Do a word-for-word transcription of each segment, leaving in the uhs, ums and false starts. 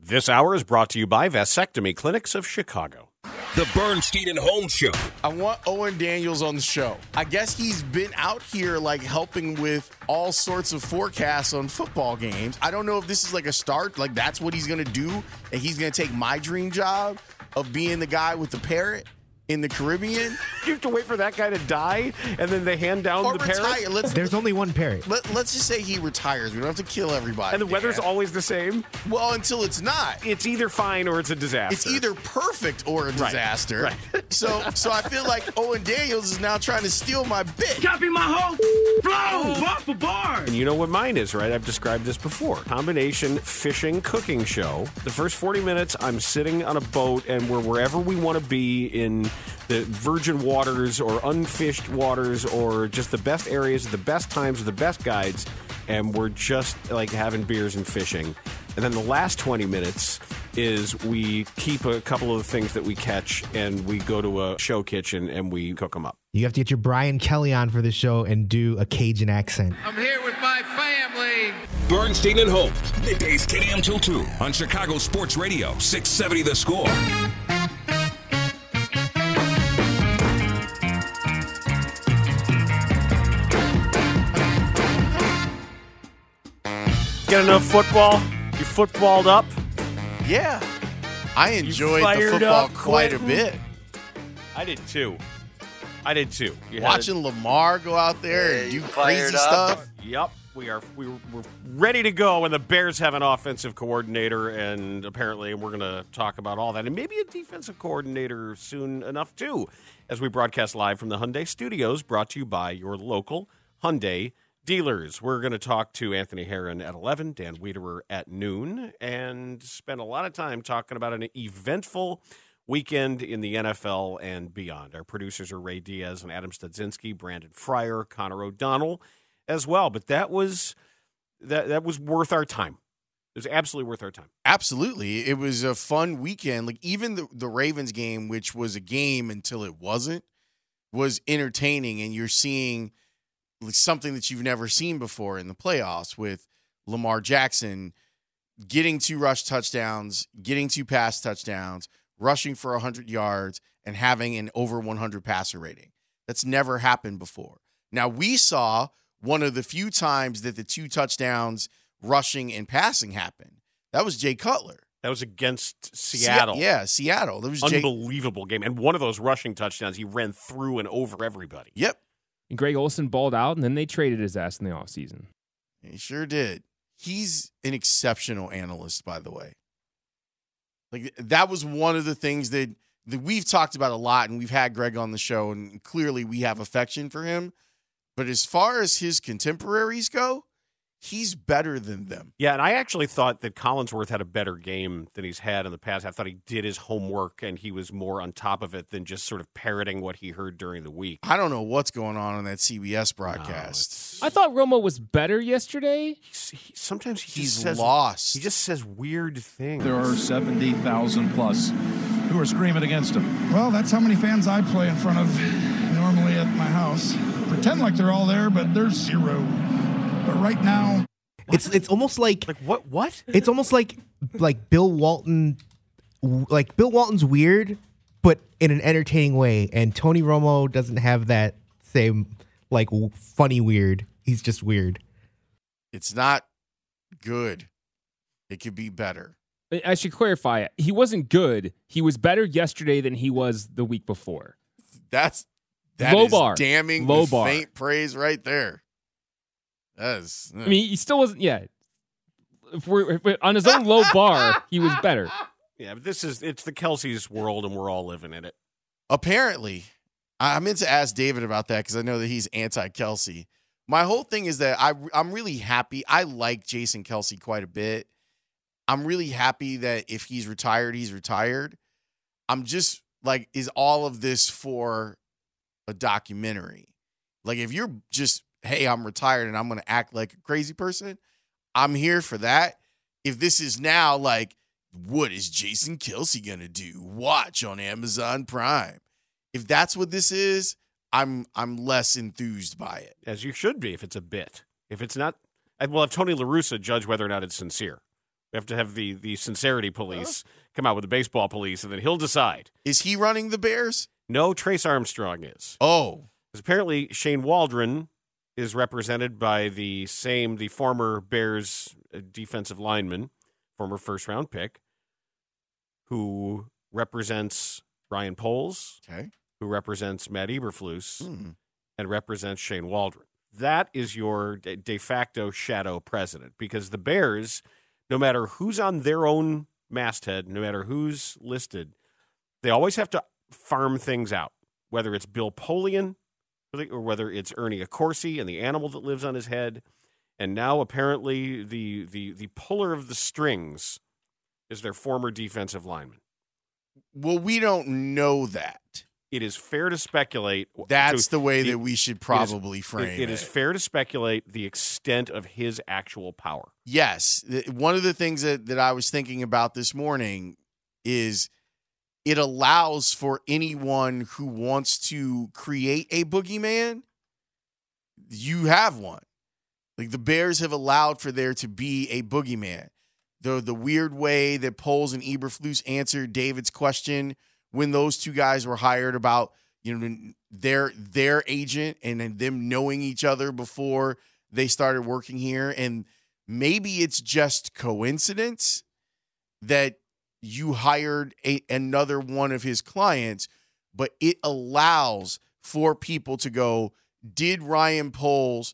This hour is brought to you by Vasectomy Clinics of Chicago. The Bernstein and Holmes Show. I want Owen Daniels on the show. I guess he's been out here, like, helping with all sorts of forecasts on football games. I don't know if this is, like, a start. Like, that's what he's going to do, and he's going to take my dream job of being the guy with the parrot in the Caribbean. You have to wait for that guy to die, and then they hand down or the parrot? Let's, There's only one parrot. Let, let's just say he retires. We don't have to kill everybody. And the weather's yeah. always the same? Well, until it's not. It's either fine or it's a disaster. It's either perfect or a disaster. Right. Right. So so I feel like Owen Daniels is now trying to steal my bit. Copy my whole flow, bar for bar. And you know what mine is, right? I've described this before. Combination fishing cooking show. The first forty minutes, I'm sitting on a boat, and we're wherever we want to be in the virgin waters or unfished waters or just the best areas, the best times, the best guides, and we're just, like, having beers and fishing. And then the last twenty minutes is we keep a couple of the things that we catch, and we go to a show kitchen, and we cook them up. You have to get your Brian Kelly on for this show and do a Cajun accent. I'm here with my family. Bernstein and Holmes, middays ten a.m. till two on Chicago Sports Radio, six seventy The Score. Get enough football? You footballed up? Yeah. I enjoyed the football quite a bit. I did too. I did too. You Watching a, Lamar go out there yeah, and do crazy stuff. Yep. We are, we, we're ready to go, and the Bears have an offensive coordinator, and apparently we're going to talk about all that. And maybe a defensive coordinator soon enough too, as we broadcast live from the Hyundai Studios, brought to you by your local Hyundai dealers. We're going to talk to Anthony Herron at eleven, Dan Wiederer at noon, and spend a lot of time talking about an eventful weekend in the N F L and beyond. Our producers are Ray Diaz and Adam Studzinski, Brandon Fryer, Connor O'Donnell as well. But that was that that was worth our time. It was absolutely worth our time. Absolutely. It was a fun weekend. Like, even the, the Ravens game, which was a game until it wasn't, was entertaining, and you're seeing something that you've never seen before in the playoffs, with Lamar Jackson getting two rush touchdowns, getting two pass touchdowns, rushing for one hundred yards, and having an over one hundred passer rating. That's never happened before. Now, we saw one of the few times that the two touchdowns rushing and passing happened. That was Jay Cutler. That was against Seattle. Se- yeah, Seattle. That was unbelievable Jay- game. And one of those rushing touchdowns, he ran through and over everybody. Yep. And Greg Olsen balled out, and then they traded his ass in the offseason. He sure did. He's an exceptional analyst, by the way. Like, that was one of the things that, that we've talked about a lot, and we've had Greg on the show, and clearly we have affection for him. But as far as his contemporaries go, he's better than them. Yeah, and I actually thought that Collinsworth had a better game than he's had in the past. I thought he did his homework, and he was more on top of it than just sort of parroting what he heard during the week. I don't know what's going on on that C B S broadcast. No, I thought Romo was better yesterday. He's, he, sometimes he he's just says, lost. He just says weird things. There are seventy thousand plus who are screaming against him. Well, that's how many fans I play in front of normally at my house. Pretend like they're all there, but there's zero. But right now, what? it's it's almost like like what what? It's almost like like Bill Walton, like Bill Walton's weird, but in an entertaining way. And Tony Romo doesn't have that same, like, funny weird. He's just weird. It's not good. It could be better. I should clarify it. He wasn't good. He was better yesterday than he was the week before. That's that low is bar. damning low with bar. faint praise right there. That is. Uh. I mean, he still wasn't. Yeah, if we're, if we're on his own low bar, he was better. Yeah, but this is it's the Kelce's world, and we're all living in it. Apparently, I meant to ask David about that because I know that he's anti-Kelce. My whole thing is that I I'm really happy. I like Jason Kelce quite a bit. I'm really happy that if he's retired, he's retired. I'm just like, is all of this for a documentary? Like, if you're just, hey, I'm retired and I'm going to act like a crazy person, I'm here for that. If this is now like, what is Jason Kelce going to do? Watch on Amazon Prime. If that's what this is, I'm I'm less enthused by it. As you should be if it's a bit. If it's not, we'll have Tony La Russa judge whether or not it's sincere. We have to have the, the sincerity police huh? come out with the baseball police, and then he'll decide. Is he running the Bears? No, Trace Armstrong is. Oh. Because apparently Shane Waldron is represented by the same, the former Bears defensive lineman, former first-round pick, who represents Ryan Poles, okay. who represents Matt Eberflus, mm. and represents Shane Waldron. That is your de facto shadow president, because the Bears... No matter who's on their own masthead, no matter who's listed, they always have to farm things out, whether it's Bill Polian or whether it's Ernie Accorsi and the animal that lives on his head. And now apparently the the the puller of the strings is their former defensive lineman. Well, we don't know that. It is fair to speculate. That's to, the way the, that we should probably it is, frame it. It is fair to speculate the extent of his actual power. Yes. One of the things that, that I was thinking about this morning is it allows for anyone who wants to create a boogeyman, you have one. Like the Bears have allowed for there to be a boogeyman. Though the weird way that Poles and Eberflus answered David's question when those two guys were hired about, you know, their their agent and then them knowing each other before they started working here. And maybe it's just coincidence that you hired a, another one of his clients, but it allows for people to go, did Ryan Poles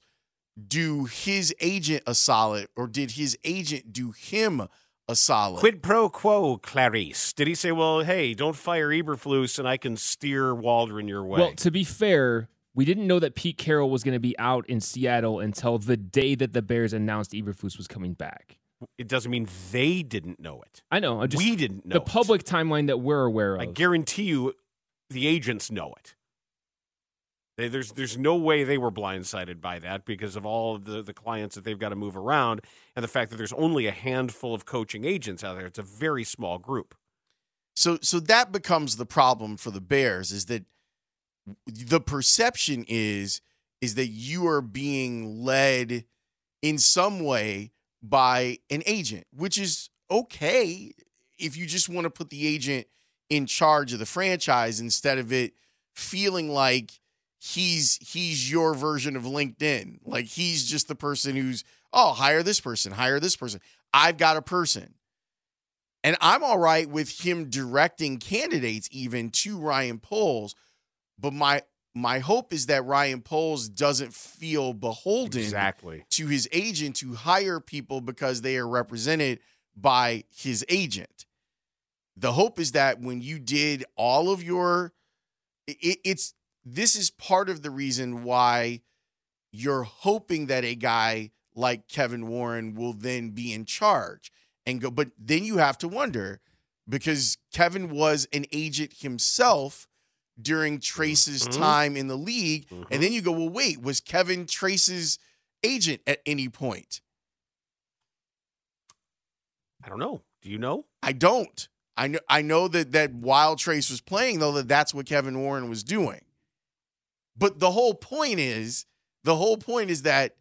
do his agent a solid or did his agent do him a solid? Quid pro quo, Clarice. Did he say, well, hey, don't fire Eberflus and I can steer Waldron your way? Well, to be fair, we didn't know that Pete Carroll was going to be out in Seattle until the day that the Bears announced Eberflus was coming back. It doesn't mean they didn't know it. I know. I just, we didn't know The it. public timeline that we're aware of. I guarantee you the agents know it. They, there's there's no way they were blindsided by that because of all of the, the clients that they've got to move around and the fact that there's only a handful of coaching agents out there. It's a very small group. So so that becomes the problem for the Bears is that the perception is, is that you are being led in some way by an agent, which is okay if you just want to put the agent in charge of the franchise instead of it feeling like He's he's your version of LinkedIn. Like he's just the person who's, oh, hire this person, hire this person. I've got a person. And I'm all right with him directing candidates even to Ryan Poles. But my my hope is that Ryan Poles doesn't feel beholden exactly. to his agent to hire people because they are represented by his agent. The hope is that when you did all of your it, it's this is part of the reason why you're hoping that a guy like Kevin Warren will then be in charge and go. But then you have to wonder because Kevin was an agent himself during Trace's mm-hmm. time in the league. Mm-hmm. And then you go, well, wait, was Kevin Trace's agent at any point? I don't know. Do you know? I don't. I know, I know that, that while Trace was playing, though, that that's what Kevin Warren was doing. But the whole point is, the whole point is that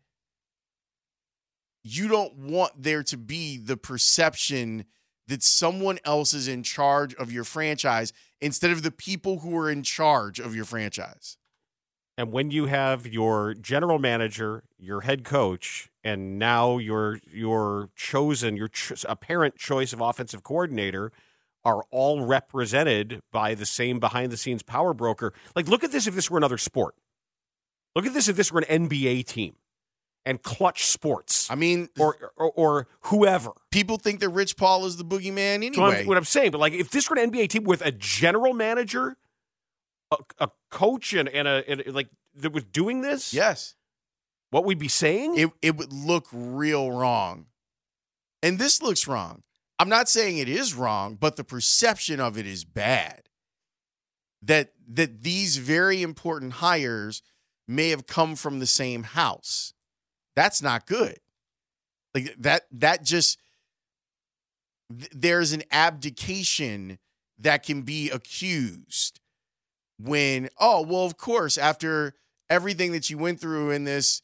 you don't want there to be the perception that someone else is in charge of your franchise instead of the people who are in charge of your franchise. And when you have your general manager, your head coach, and now your your chosen, your ch- apparent choice of offensive coordinator are all represented by the same behind-the-scenes power broker. Like, look at this if this were another sport. Look at this if this were an N B A team and Clutch Sports. I mean... Or or, or whoever. People think that Rich Paul is the boogeyman anyway. So I'm, what I'm saying, but, like, if this were an N B A team with a general manager, a, a coach, and, and, a, and, like, that was doing this... Yes. What we'd be saying? It, it would look real wrong. And this looks wrong. I'm not saying it is wrong, but the perception of it is bad. That that these very important hires may have come from the same house. That's not good. Like that that just th- there's an abdication that can be accused when, oh, well, of course, after everything that you went through in this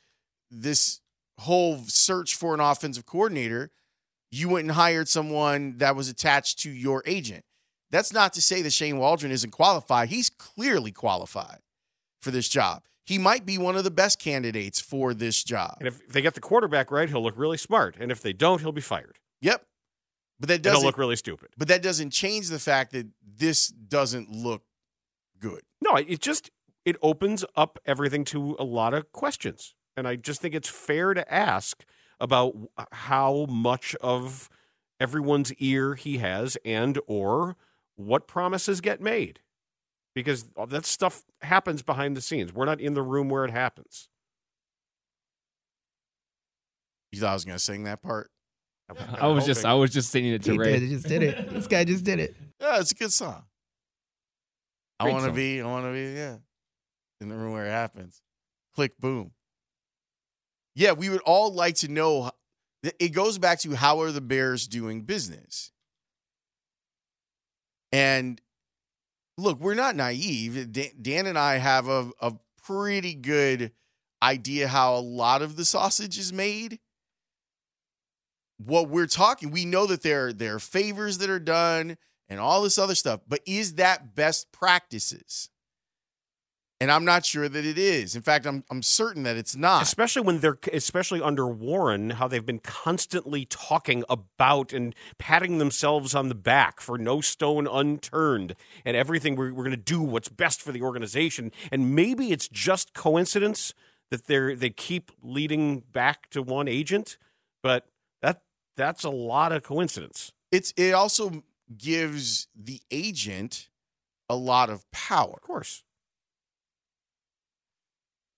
this whole search for an offensive coordinator, you went and hired someone that was attached to your agent. That's not to say that Shane Waldron isn't qualified. He's clearly qualified for this job. He might be one of the best candidates for this job. And if they get the quarterback right, he'll look really smart. And if they don't, he'll be fired. Yep. But that doesn't look really stupid. But that doesn't change the fact that this doesn't look good. No, it just it opens up everything to a lot of questions. And I just think it's fair to ask about how much of everyone's ear he has and or what promises get made. Because that stuff happens behind the scenes. We're not in the room where it happens. You thought I was going to sing that part? I was, I was just I was just singing it to he Ray. Did, he just did it. This guy just did it. Yeah, it's a good song. Great I want to be, I want to be, yeah. In the room where it happens. Click, boom. Yeah, we would all like to know. It goes back to how are the Bears doing business? And look, we're not naive. Dan and I have a, a pretty good idea how a lot of the sausage is made. What we're talking, we know that there, there are favors that are done and all this other stuff, but is that best practices? And I'm not sure that it is. In fact, I'm I'm certain that it's not. Especially when they're, especially under Warren, how they've been constantly talking about and patting themselves on the back for no stone unturned and everything. We're we're going to do what's best for the organization. And maybe it's just coincidence that they're they keep leading back to one agent, but that that's a lot of coincidence. It's it also gives the agent a lot of power, of course.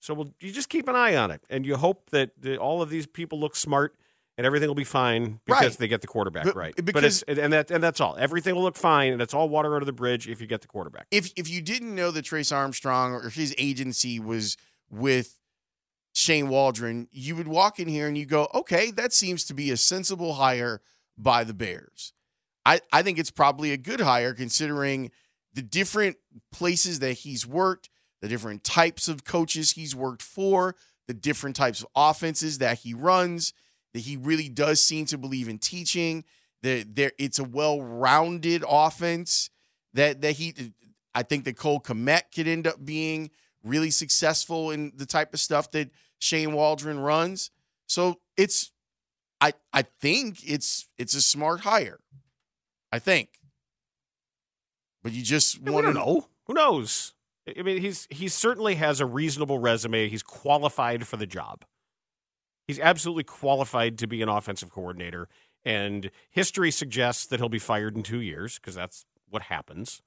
So we'll, you just keep an eye on it, and you hope that the, all of these people look smart, and everything will be fine because right. they get the quarterback but, right. Because but it's, and that and that's all. Everything will look fine, and it's all water under the bridge if you get the quarterback. If if you didn't know that Trace Armstrong or his agency was with Shane Waldron, you would walk in here and you go, okay, that seems to be a sensible hire by the Bears. I, I think it's probably a good hire considering the different places that he's worked, the different types of coaches he's worked for, the different types of offenses that he runs, that he really does seem to believe in teaching, that there it's a well-rounded offense that that he I think that Cole Kmet could end up being really successful in the type of stuff that Shane Waldron runs. So it's I I think it's it's a smart hire. I think. But you just want to know. Who knows? I mean, he's he certainly has a reasonable resume. He's qualified for the job. He's absolutely qualified to be an offensive coordinator. And history suggests that he'll be fired in two years because that's what happens.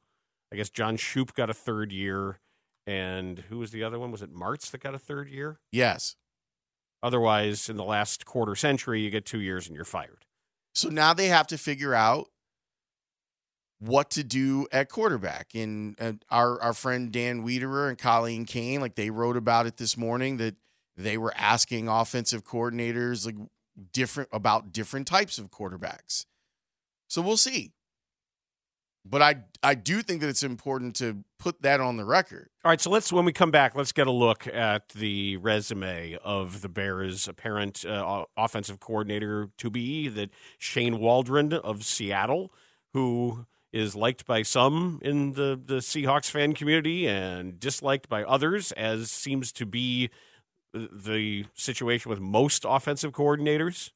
I guess John Shoop got a third year. And who was the other one? Was it Martz that got a third year? Yes. Otherwise, in the last quarter century, you get two years and you're fired. So now they have to figure out what to do at quarterback. And uh, our, our friend Dan Wiederer and Colleen Kane, like they wrote about it this morning, that they were asking offensive coordinators like different about different types of quarterbacks. So we'll see. But I, I do think that it's important to put that on the record. All right, so let's when we come back, let's get a look at the resume of the Bears' apparent uh, offensive coordinator to be, that Shane Waldron of Seattle, who is liked by some in the, the Seahawks fan community and disliked by others, as seems to be the situation with most offensive coordinators.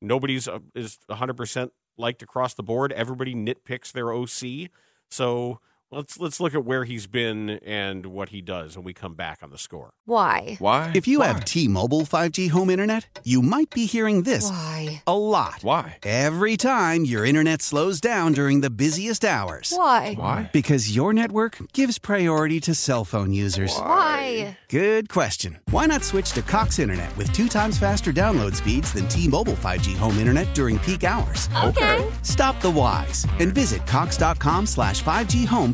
Nobody's uh, is one hundred percent liked across the board. Everybody nitpicks their O C. So let's let's look at where he's been and what he does when we come back on The Score. Why? Why? If you Why? have T-Mobile five G home internet, you might be hearing this Why? a lot. Why? Every time your internet slows down during the busiest hours. Why? Why? Because your network gives priority to cell phone users. Why? Why? Good question. Why not switch to Cox internet with two times faster download speeds than T-Mobile five G home internet during peak hours? Okay. Stop the whys and visit cox.com slash 5G home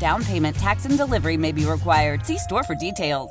Down payment, tax, and delivery may be required. See store for details.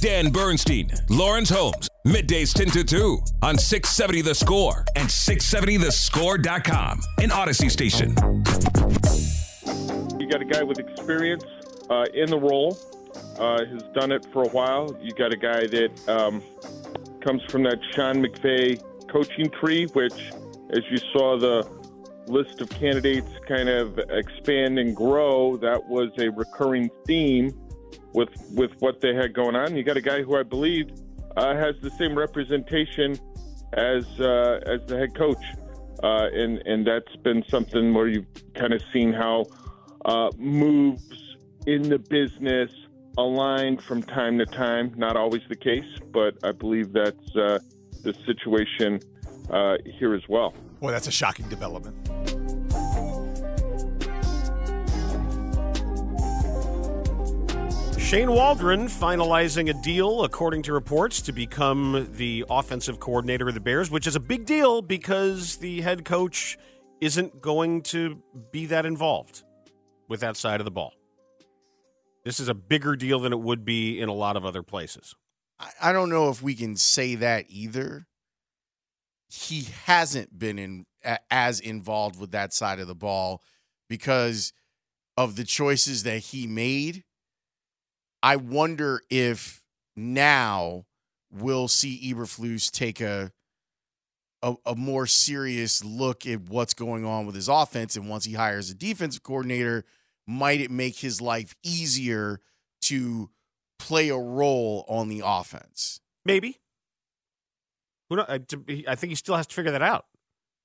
Dan Bernstein, Lawrence Holmes, middays ten to two on six seventy The Score and six seventy the score dot com in Odyssey Station. You got a guy with experience uh, in the role. Uh, has done it for a while. You got a guy that um, comes from that Sean McVay coaching tree, which, as you saw the list of candidates kind of expand and grow, that was a recurring theme with with what they had going on. You got a guy who I believe uh, has the same representation as uh, as the head coach, uh, and and that's been something where you've kind of seen how uh, moves in the business aligned from time to time. Not always the case, but I believe that's uh, the situation uh, here as well. Boy, that's a shocking development. Shane Waldron finalizing a deal, according to reports, to become the offensive coordinator of the Bears, which is a big deal because the head coach isn't going to be that involved with that side of the ball. This is a bigger deal than it would be in a lot of other places. I don't know if we can say that either. He hasn't been in as involved with that side of the ball because of the choices that he made. I wonder if now we'll see Eberflus take a, a, a more serious look at what's going on with his offense. And once he hires a defensive coordinator, might it make his life easier to play a role on the offense? Maybe. I think he still has to figure that out,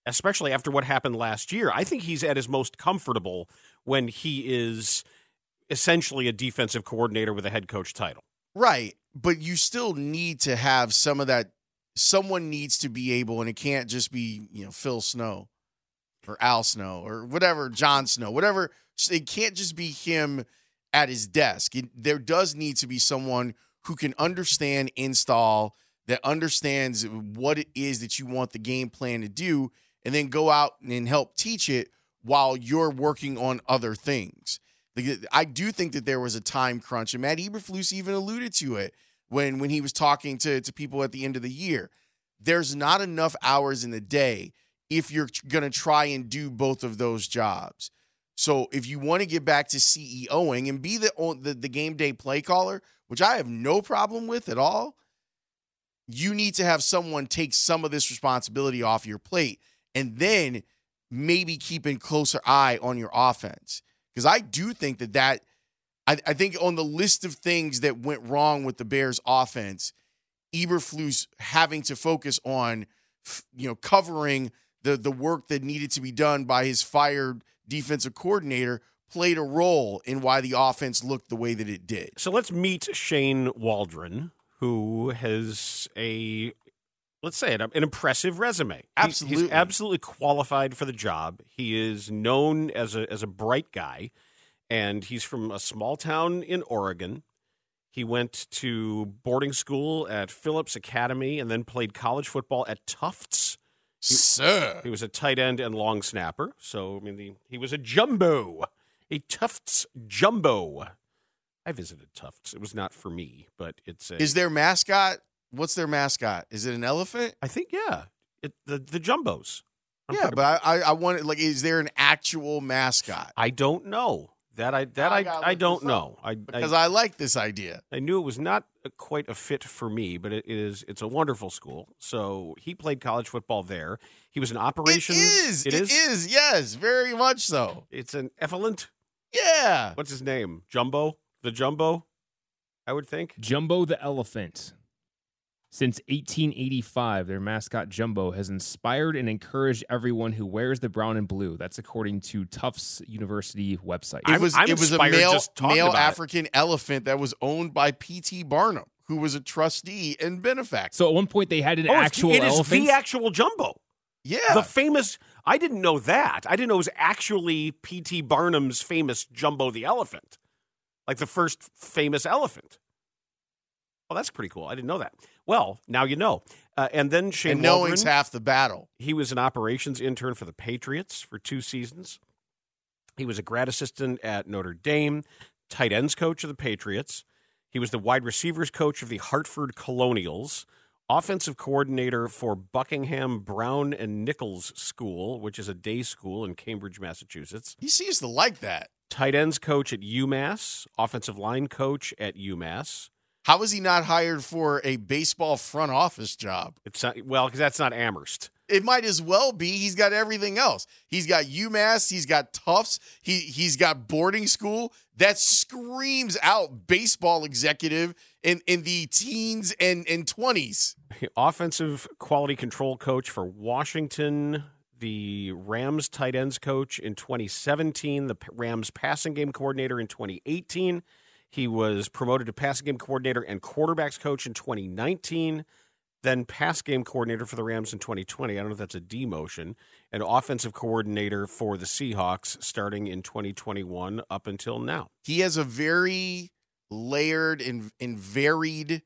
especially after what happened last year. I think he's at his most comfortable when he is essentially a defensive coordinator with a head coach title. Right, but you still need to have some of that. Someone needs to be able, and it can't just be, you know, Phil Snow or Al Snow or whatever, John Snow, whatever. It can't just be him at his desk. It, there does need to be someone who can understand install, that understands what it is that you want the game plan to do, and then go out and help teach it while you're working on other things. I do think that there was a time crunch, and Matt Eberflus even alluded to it when, when he was talking to, to people at the end of the year. There's not enough hours in the day if you're going to try and do both of those jobs. So if you want to get back to CEOing and be the, the the game day play caller, which I have no problem with at all, you need to have someone take some of this responsibility off your plate and then maybe keep a closer eye on your offense. Because I do think that that I, I think on the list of things that went wrong with the Bears offense, Eberflus having to focus on, you know, covering the the work that needed to be done by his fired defensive coordinator played a role in why the offense looked the way that it did. So let's meet Shane Waldron, who has a, let's say it, an impressive resume. Absolutely. He, he's absolutely qualified for the job. He is known as a, as a bright guy, and he's from a small town in Oregon. He went to boarding school at Phillips Academy and then played college football at Tufts. He, Sir. He was a tight end and long snapper. So, I mean, the, he was a jumbo, a Tufts jumbo. I visited Tufts. It was not for me, but it's a... Is their mascot? What's their mascot? Is it an elephant? I think, yeah. It, the, the jumbos. I'm yeah, but I, I wanted, like, is there an actual mascot? I don't know. That I that I, I, I don't know. I, because I, I like this idea. I knew it was not a, quite a fit for me, but it is. It's a wonderful school. So he played college football there. He was an operations. It is. It, it is? is. Yes, very much so. It's an effluent. Yeah. What's his name? Jumbo the Jumbo. I would think Jumbo the Elephant. Since eighteen eighty-five, their mascot Jumbo has inspired and encouraged everyone who wears the brown and blue. That's according to Tufts University website. It was, it was a male, male African it. elephant that was owned by P T. Barnum, who was a trustee and benefactor. So at one point they had an oh, actual it elephant. It is the actual Jumbo. Yeah. The famous, I didn't know that. I didn't know it was actually P T. Barnum's famous Jumbo the Elephant, like the first famous elephant. Oh, that's pretty cool. I didn't know that. Well, now you know. Uh, and then Shane and Waldron. Knowing's half the battle. He was an operations intern for the Patriots for two seasons. He was a grad assistant at Notre Dame, tight ends coach of the Patriots. He was the wide receivers coach of the Hartford Colonials, offensive coordinator for Buckingham, Brown, and Nichols School, which is a day school in Cambridge, Massachusetts. He seems to like that. Tight ends coach at UMass, offensive line coach at UMass. How is he not hired for a baseball front office job? It's not, well, because that's not Amherst. It might as well be. He's got everything else. He's got UMass. He's got Tufts. He, he's got boarding school. That screams out baseball executive in, in the teens and, and twenties. Offensive quality control coach for Washington, the Rams tight ends coach in twenty seventeen, the Rams passing game coordinator in twenty eighteen. He was promoted to pass game coordinator and quarterbacks coach in twenty nineteen, then pass game coordinator for the Rams in twenty twenty. I don't know if that's a demotion. And offensive coordinator for the Seahawks starting in twenty twenty-one up until now. He has a very layered and, and varied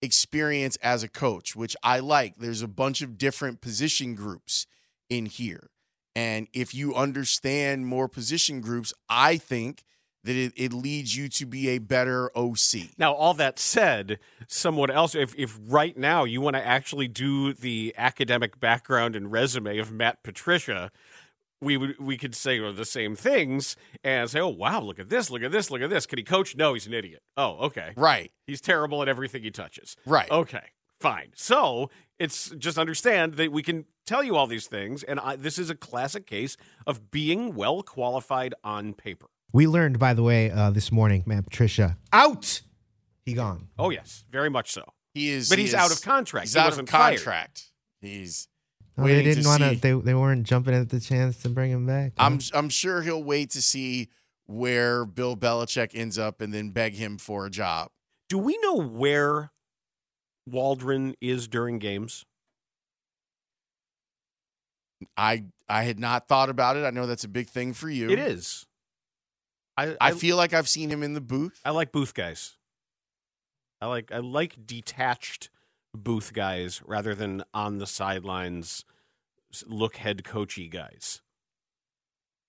experience as a coach, which I like. There's a bunch of different position groups in here. And if you understand more position groups, I think that it, it leads you to be a better O C. Now, all that said, someone else, if, if right now you want to actually do the academic background and resume of Matt Patricia, we would we could say well, the same things and say, oh, wow, look at this, look at this, look at this. Can he coach? No, he's an idiot. Oh, okay. Right. He's terrible at everything he touches. Right. Okay, fine. So it's just understand that we can tell you all these things, and I, this is a classic case of being well-qualified on paper. We learned, by the way, uh, this morning, Matt Patricia, out. He gone. Oh, yes. Very much so. He is. But he he's is, out of contract. He's he out of contract. Fired. He's no, waiting they didn't to wanna, see. They, they weren't jumping at the chance to bring him back. I'm know? I'm sure he'll wait to see where Bill Belichick ends up and then beg him for a job. Do we know where Waldron is during games? I I had not thought about it. I know that's a big thing for you. It is. I, I, I feel like I've seen him in the booth. I like booth guys. I like I like detached booth guys rather than on the sidelines look head coachy guys.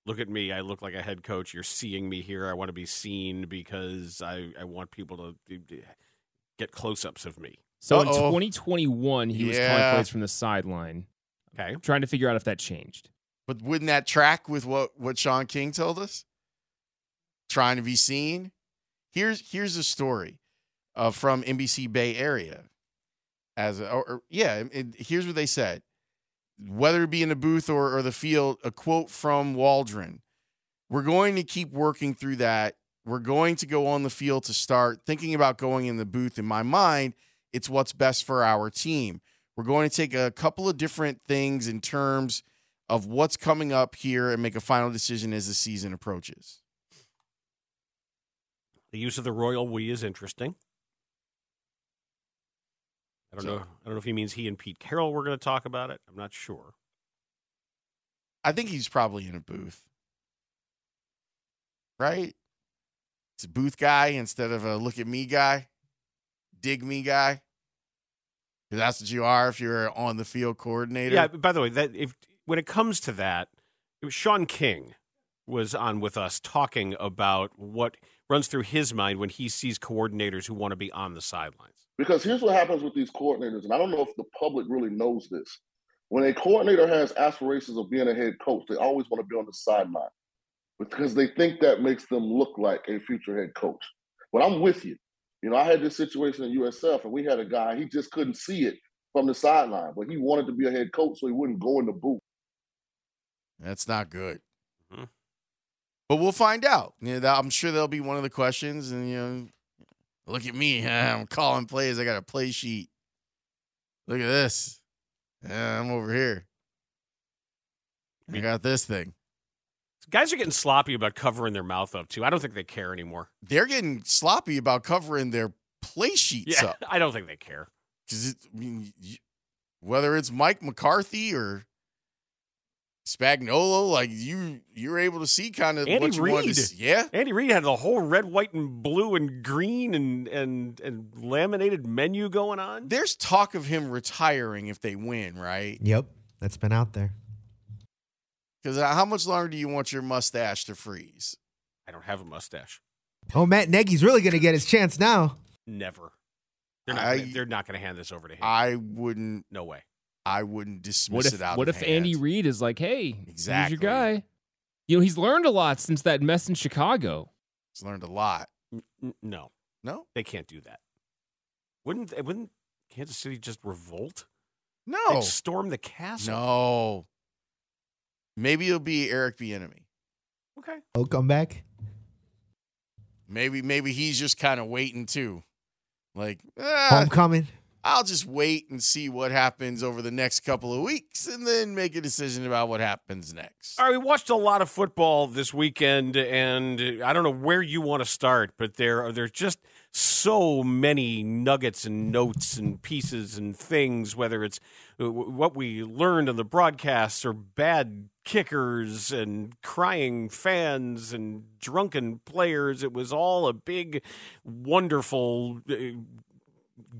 Look at me. I look like a head coach. You're seeing me here. I want to be seen because I, I want people to get close-ups of me. So Uh-oh. in twenty twenty-one, he yeah. was calling plays from the sideline. Okay. I'm trying to figure out if that changed. But wouldn't that track with what, what Sean King told us? Trying to be seen? Here's here's a story uh, from N B C Bay Area. As a, or, or, yeah, it, here's what they said. Whether it be in the booth or, or the field, a quote from Waldron. We're going to keep working through that. We're going to go on the field to start thinking about going in the booth. In my mind, it's what's best for our team. We're going to take a couple of different things in terms of what's coming up here and make a final decision as the season approaches. The use of the royal we is interesting. I don't so, know. I don't know if he means he and Pete Carroll were going to talk about it. I'm not sure. I think he's probably in a booth. Right? It's a booth guy instead of a look at me guy, dig me guy. Because that's what you are if you're on the field coordinator. Yeah, by the way, that if when it comes to that, it was Sean King was on with us talking about what runs through his mind when he sees coordinators who want to be on the sidelines. Because here's what happens with these coordinators, and I don't know if the public really knows this. When a coordinator has aspirations of being a head coach, they always want to be on the sideline because they think that makes them look like a future head coach. But I'm with you. You know, I had this situation in U S F, and we had a guy, he just couldn't see it from the sideline, but he wanted to be a head coach so he wouldn't go in the booth. That's not good. Mm-hmm. But we'll find out. You know, I'm sure that'll be one of the questions. And, you know, look at me. I'm calling plays. I got a play sheet. Look at this. I'm over here. I got this thing. Guys are getting sloppy about covering their mouth up, too. I don't think they care anymore. They're getting sloppy about covering their play sheets yeah, up. I don't think they care. Because it, I mean, whether it's Mike McCarthy or Spagnuolo, like you, you're able to see kind of Andy what you Reid. wanted to see. Yeah, Andy Reid had the whole red, white, and blue, and green, and and and laminated menu going on. There's talk of him retiring if they win, right? Yep, that's been out there. Because how much longer do you want your mustache to freeze? I don't have a mustache. Oh, Matt Nagy's really going to get his chance now. Never. They're not. I, gonna, they're not going to hand this over to him. I wouldn't. No way. I wouldn't dismiss if, it out of hand. What if Andy Reid is like, hey, exactly. Here's your guy. You know, he's learned a lot since that mess in Chicago. He's learned a lot. N- no. No? They can't do that. Wouldn't wouldn't Kansas City just revolt? No. They'd storm the castle. No. Maybe it'll be Eric Bieniemy. Okay. He'll come back. Maybe maybe he's just kind of waiting, too. Like, eh. Homecoming. I'll just wait and see what happens over the next couple of weeks and then make a decision about what happens next. All right, we watched a lot of football this weekend, and I don't know where you want to start, but there are there's just so many nuggets and notes and pieces and things, whether it's what we learned on the broadcasts or bad kickers and crying fans and drunken players. It was all a big, wonderful uh,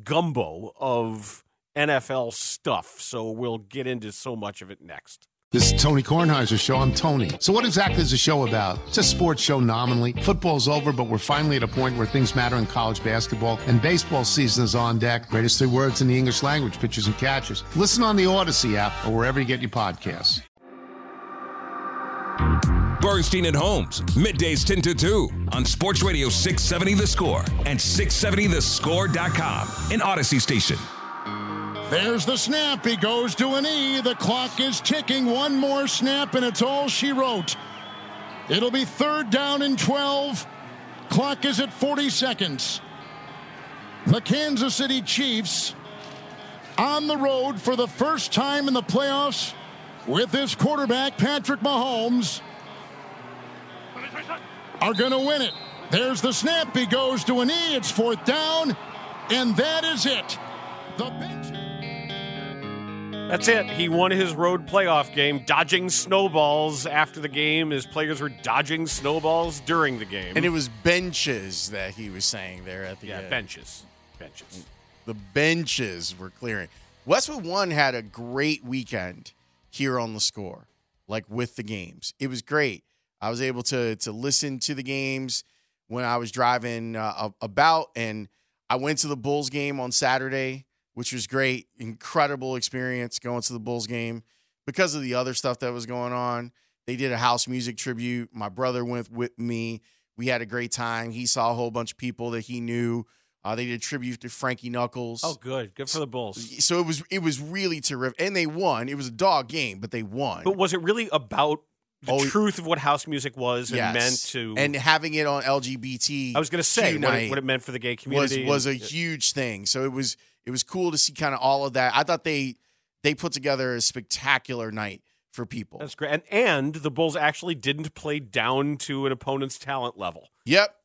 gumbo of N F L stuff, so we'll get into so much of it next. This is Tony Kornheiser's show. I'm Tony. So what exactly is the show about? It's a sports show nominally. Football's over, but we're finally at a point where things matter in college basketball, and baseball season is on deck. Greatest three words in the English language, pitchers and catchers. Listen on the Odyssey app or wherever you get your podcasts. Bernstein and Holmes, middays ten to two on Sports Radio six seventy The Score and six seventy the score dot com, an Odyssey station. There's the snap. He goes to an E. The clock is ticking. One more snap, and it's all she wrote. It'll be third down and twelve. Clock is at forty seconds. The Kansas City Chiefs on the road for the first time in the playoffs with this quarterback, Patrick Mahomes, are going to win it. There's the snap. He goes to an E. It's fourth down, and that is it. The bench. That's it. He won his road playoff game, dodging snowballs after the game. His players were dodging snowballs during the game. And it was benches that he was saying there at the yeah, end. Yeah, benches. Benches. The benches were clearing. Westwood One had a great weekend here on The Score, like with the games. It was great. I was able to to listen to the games when I was driving uh, about, and I went to the Bulls game on Saturday, which was great. Incredible experience going to the Bulls game. because of the other stuff that was going on. They did a house music tribute. My brother went with me. We had a great time. He saw a whole bunch of people that he knew. Uh, they did a tribute to Frankie Knuckles. Oh, good. Good for the Bulls. So it was it was really terrific. And they won. It was a dog game, but they won. But was it really about the oh, truth of what house music was and yes. meant to? And having it on L G B T. I was going to say what it, what it meant for the gay community. Was, was a huge thing. So it was it was cool to see kind of all of that. I thought they they put together a spectacular night for people. That's great. And, and the Bulls actually didn't play down to an opponent's talent level. Yep.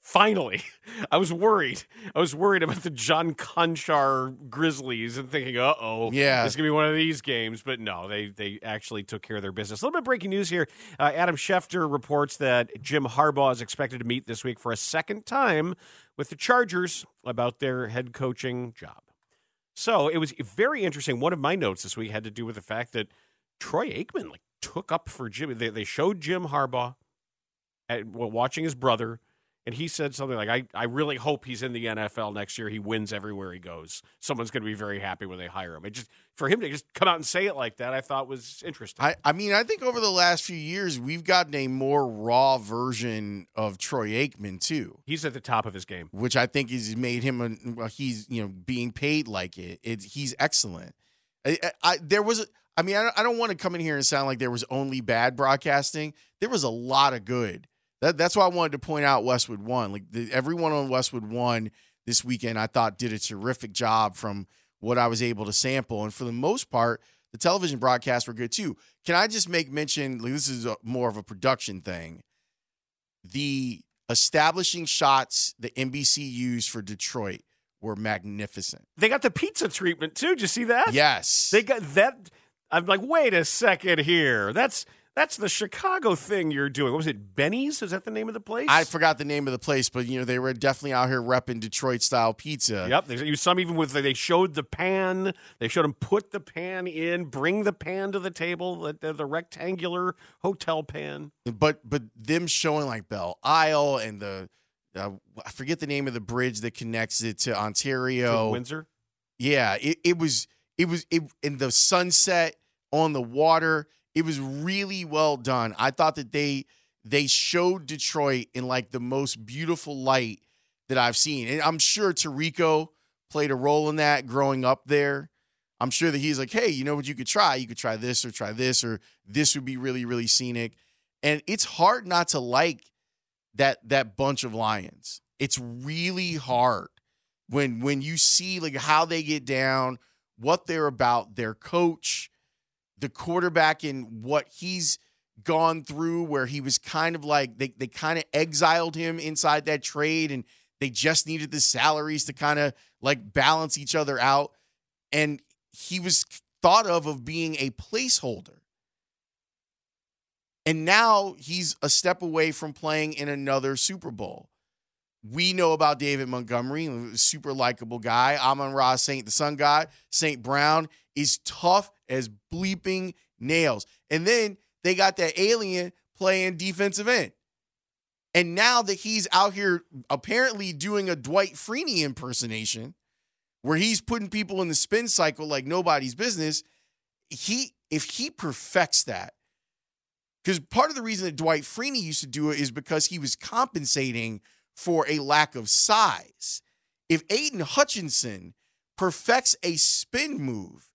Finally, I was worried. I was worried about the John Conchar Grizzlies and thinking, uh-oh, yeah. it's going to be one of these games. But no, they they actually took care of their business. A little bit of breaking news here. Uh, Adam Schefter reports that Jim Harbaugh is expected to meet this week for a second time with the Chargers about their head coaching job. So it was very interesting. One of my notes this week had to do with the fact that Troy Aikman like took up for Jim. They, they showed Jim Harbaugh at, well, watching his brother. And he said something like, I, I really hope he's in the N F L next year. He wins everywhere he goes. Someone's going to be very happy when they hire him. It just for him to just come out and say it like that, I thought was interesting. I, I mean, I think over the last few years, we've gotten a more raw version of Troy Aikman, too. He's at the top of his game. Which I think has made him, a, he's, you know, being paid like it. it he's excellent. I, I there was, a, I mean, I don't, I don't want to come in here and sound like there was only bad broadcasting. There was a lot of good. That, that's why I wanted to point out Westwood One. Like the, everyone on Westwood One this weekend, I thought did a terrific job from what I was able to sample. And for the most part, the television broadcasts were good too. Can I just make mention, like, this is a, more of a production thing. The establishing shots that N B C used for Detroit were magnificent. They got the pizza treatment too. Did you see that? Yes. They got that. I'm like, wait a second here. That's... That's the Chicago thing you're doing. What was it, Benny's? Is that the name of the place? I forgot the name of the place, but, you know, they were definitely out here repping Detroit-style pizza. Yep. They, some even with they showed the pan. They showed them put the pan in, bring the pan to the table, the, the rectangular hotel pan. But but them showing, like, Belle Isle and the uh, – I forget the name of the bridge that connects it to Ontario. To Windsor? Yeah. It, it was – it was it, in the sunset on the water – it was really well done. I thought that they they showed Detroit in, like, the most beautiful light that I've seen. And I'm sure Tirico played a role in that growing up there. I'm sure that he's like, hey, you know what you could try? You could try this or try this, or this would be really, really scenic. And it's hard not to like that that bunch of Lions. It's really hard when when you see, like, how they get down, what they're about, their coach, the quarterback and what he's gone through, where he was kind of like, they they kind of exiled him inside that trade and they just needed the salaries to kind of like balance each other out. And he was thought of of being a placeholder. And now he's a step away from playing in another Super Bowl. We know about David Montgomery, super likable guy. Amon Ra Saint, the sun god, Saint Brown is tough as bleeping nails. And then they got that alien playing defensive end. And now that he's out here apparently doing a Dwight Freeney impersonation where he's putting people in the spin cycle like nobody's business, he if he perfects that, because part of the reason that Dwight Freeney used to do it is because he was compensating for a lack of size. If Aiden Hutchinson perfects a spin move,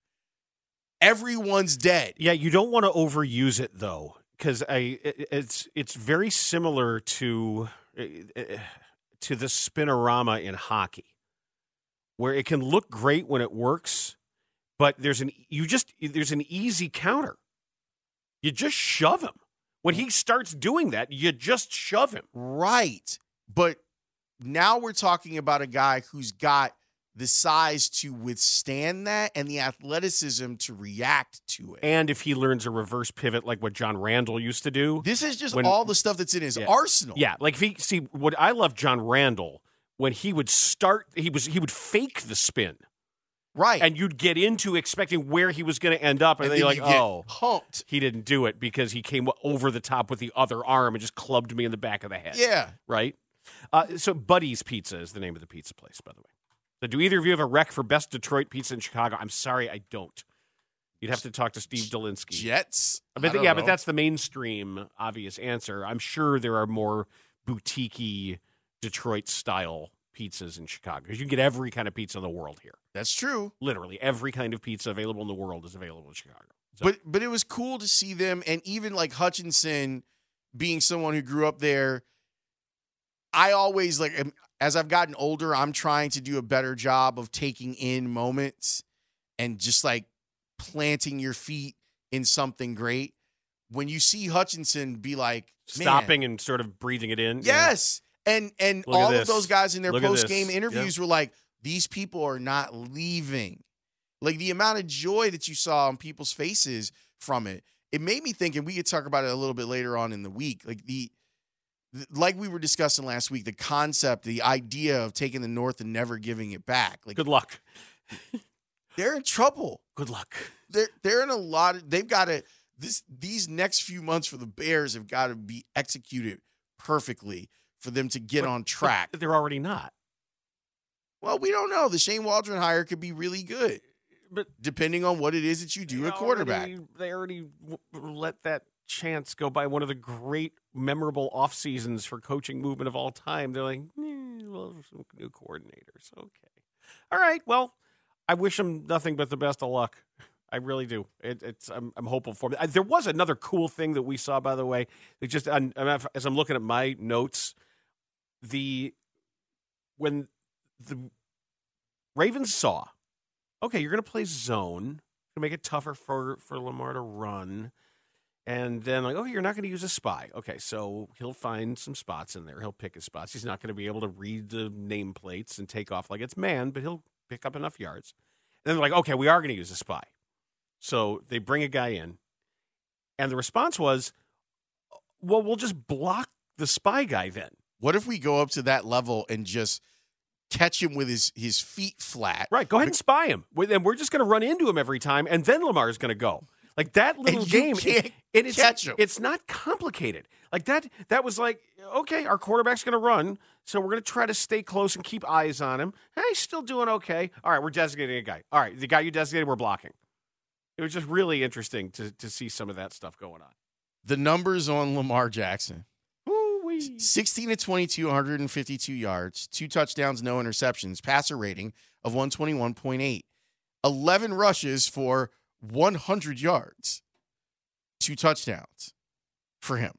everyone's dead. Yeah, you don't want to overuse it though, because I it's it's very similar to to the spinorama in hockey, where it can look great when it works, but there's an you just there's an easy counter. You just shove him when he starts doing that. You just shove him, right? But now we're talking about a guy who's got the size to withstand that and the athleticism to react to it. And if he learns a reverse pivot like what John Randall used to do. This is just when, all the stuff that's in his yeah, arsenal. Yeah, like if he see what I love John Randall when he would start he was he would fake the spin. Right. And you'd get into expecting where he was going to end up and, and then, then you're like, "Oh, humped. He didn't do it because he came over the top with the other arm and just clubbed me in the back of the head." Yeah. Right? Uh, so Buddy's Pizza is the name of the pizza place, by the way. So do either of you have a rec for best Detroit pizza in Chicago? I'm sorry, I don't. You'd have to talk to Steve Dolinsky. Jets? I mean, I yeah, know. But that's the mainstream obvious answer. I'm sure there are more boutique-y Detroit-style pizzas in Chicago, because you can get every kind of pizza in the world here. That's true. Literally, every kind of pizza available in the world is available in Chicago. So. But but it was cool to see them, and even like Hutchinson being someone who grew up there, I always, like, as I've gotten older, I'm trying to do a better job of taking in moments and just, like, planting your feet in something great. When you see Hutchinson be like, stopping and sort of breathing it in. Yes. And and all of those guys in their post-game interviews were like, these people are not leaving. Like, the amount of joy that you saw on people's faces from it, it made me think, and we could talk about it a little bit later on in the week, like the Like we were discussing last week, the concept, the idea of taking the North and never giving it back. Like, good luck. They're in trouble. Good luck. They're they're in a lot of. They've got to. This these next few months for the Bears have got to be executed perfectly for them to get but, on track. But they're already not. Well, we don't know. The Shane Waldron hire could be really good, but depending on what it is that you do at quarterback, already, they already let that chance go by. One of the great memorable off seasons for coaching movement of all time. They're like, eh, well, some new coordinators. Okay, all right. Well, I wish them nothing but the best of luck. I really do. It, it's I'm, I'm hopeful for them. There was another cool thing that we saw, by the way. It just I'm, I'm, as I'm looking at my notes, the when the Ravens saw, okay, you're going to play zone to make it tougher for for Lamar to run. And then, like, oh, you're not going to use a spy. Okay, so he'll find some spots in there. He'll pick his spots. He's not going to be able to read the nameplates and take off like it's man, but he'll pick up enough yards. And then they're like, okay, we are going to use a spy. So they bring a guy in. And the response was, well, we'll just block the spy guy then. What if we go up to that level and just catch him with his, his feet flat? Right, go ahead and spy him. And we're just going to run into him every time, and then Lamar's going to go. Like, that little and game, it, it, it's, catch him. It's not complicated. Like, that That was like, okay, our quarterback's going to run, so we're going to try to stay close and keep eyes on him. Hey, he's still doing okay. All right, we're designating a guy. All right, the guy you designated, we're blocking. It was just really interesting to, to see some of that stuff going on. The numbers on Lamar Jackson. Ooh-wee. sixteen to twenty-two, one hundred fifty-two yards, two touchdowns, no interceptions, passer rating of one twenty-one point eight, eleven rushes for one hundred yards, two touchdowns for him.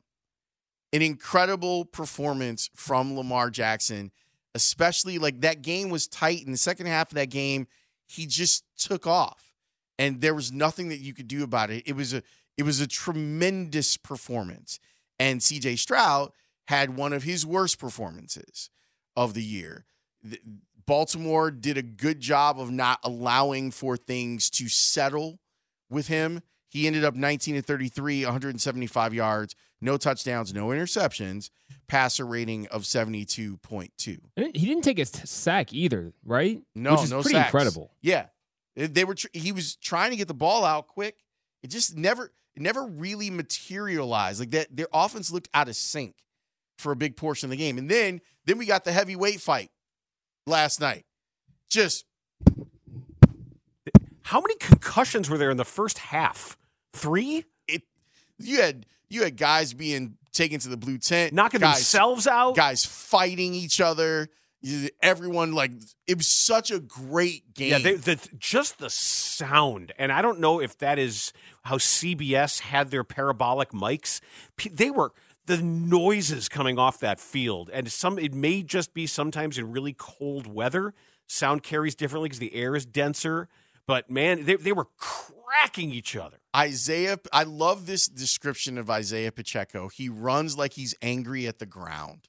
An incredible performance from Lamar Jackson, especially like that game was tight. In the second half of that game, he just took off, and there was nothing that you could do about it. It was a it was a tremendous performance, and C J Stroud had one of his worst performances of the year. Baltimore did a good job of not allowing for things to settle with him. He ended up nineteen to thirty-three, one hundred seventy-five yards, no touchdowns, no interceptions, passer rating of seventy-two point two. He didn't take a sack either, right? No, no sacks. Which is pretty incredible. Yeah. They were tr- he was trying to get the ball out quick. It just never it never really materialized. Like that their offense looked out of sync for a big portion of the game. And then then we got the heavyweight fight last night. Just how many concussions were there in the first half? Three? It you had you had guys being taken to the blue tent, knocking guys, themselves out, guys fighting each other. Everyone, like, it was such a great game. Yeah, they, the, just the sound, and I don't know if that is how C B S had their parabolic mics. They were. The noises coming off that field, and some it may just be sometimes in really cold weather, sound carries differently because the air is denser. But man, they they were cracking each other. Isaiah, I love this description of Isaiah Pacheco. He runs like he's angry at the ground.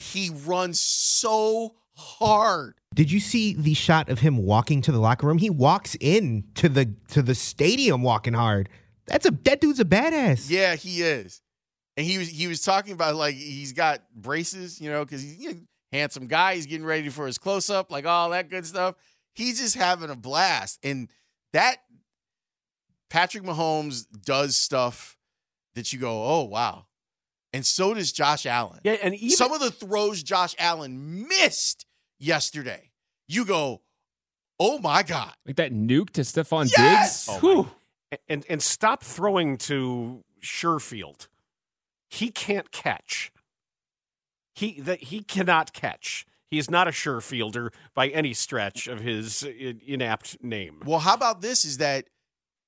He runs so hard. Did you see the shot of him walking to the locker room? He walks in to the to the stadium walking hard. That's a that dude's a badass. Yeah, he is. And he was he was talking about, like, he's got braces, you know, because he's a handsome guy. He's getting ready for his close-up, like all that good stuff. He's just having a blast. And that Patrick Mahomes does stuff that you go, oh, wow. And so does Josh Allen. Yeah, and even- some of the throws Josh Allen missed yesterday, you go, oh, my God. Like that nuke to Stephon yes! Diggs? Oh, and and stop throwing to Sherfield. He can't catch. He that he cannot catch. He is not a sure fielder by any stretch of his inapt name. Well, how about this is that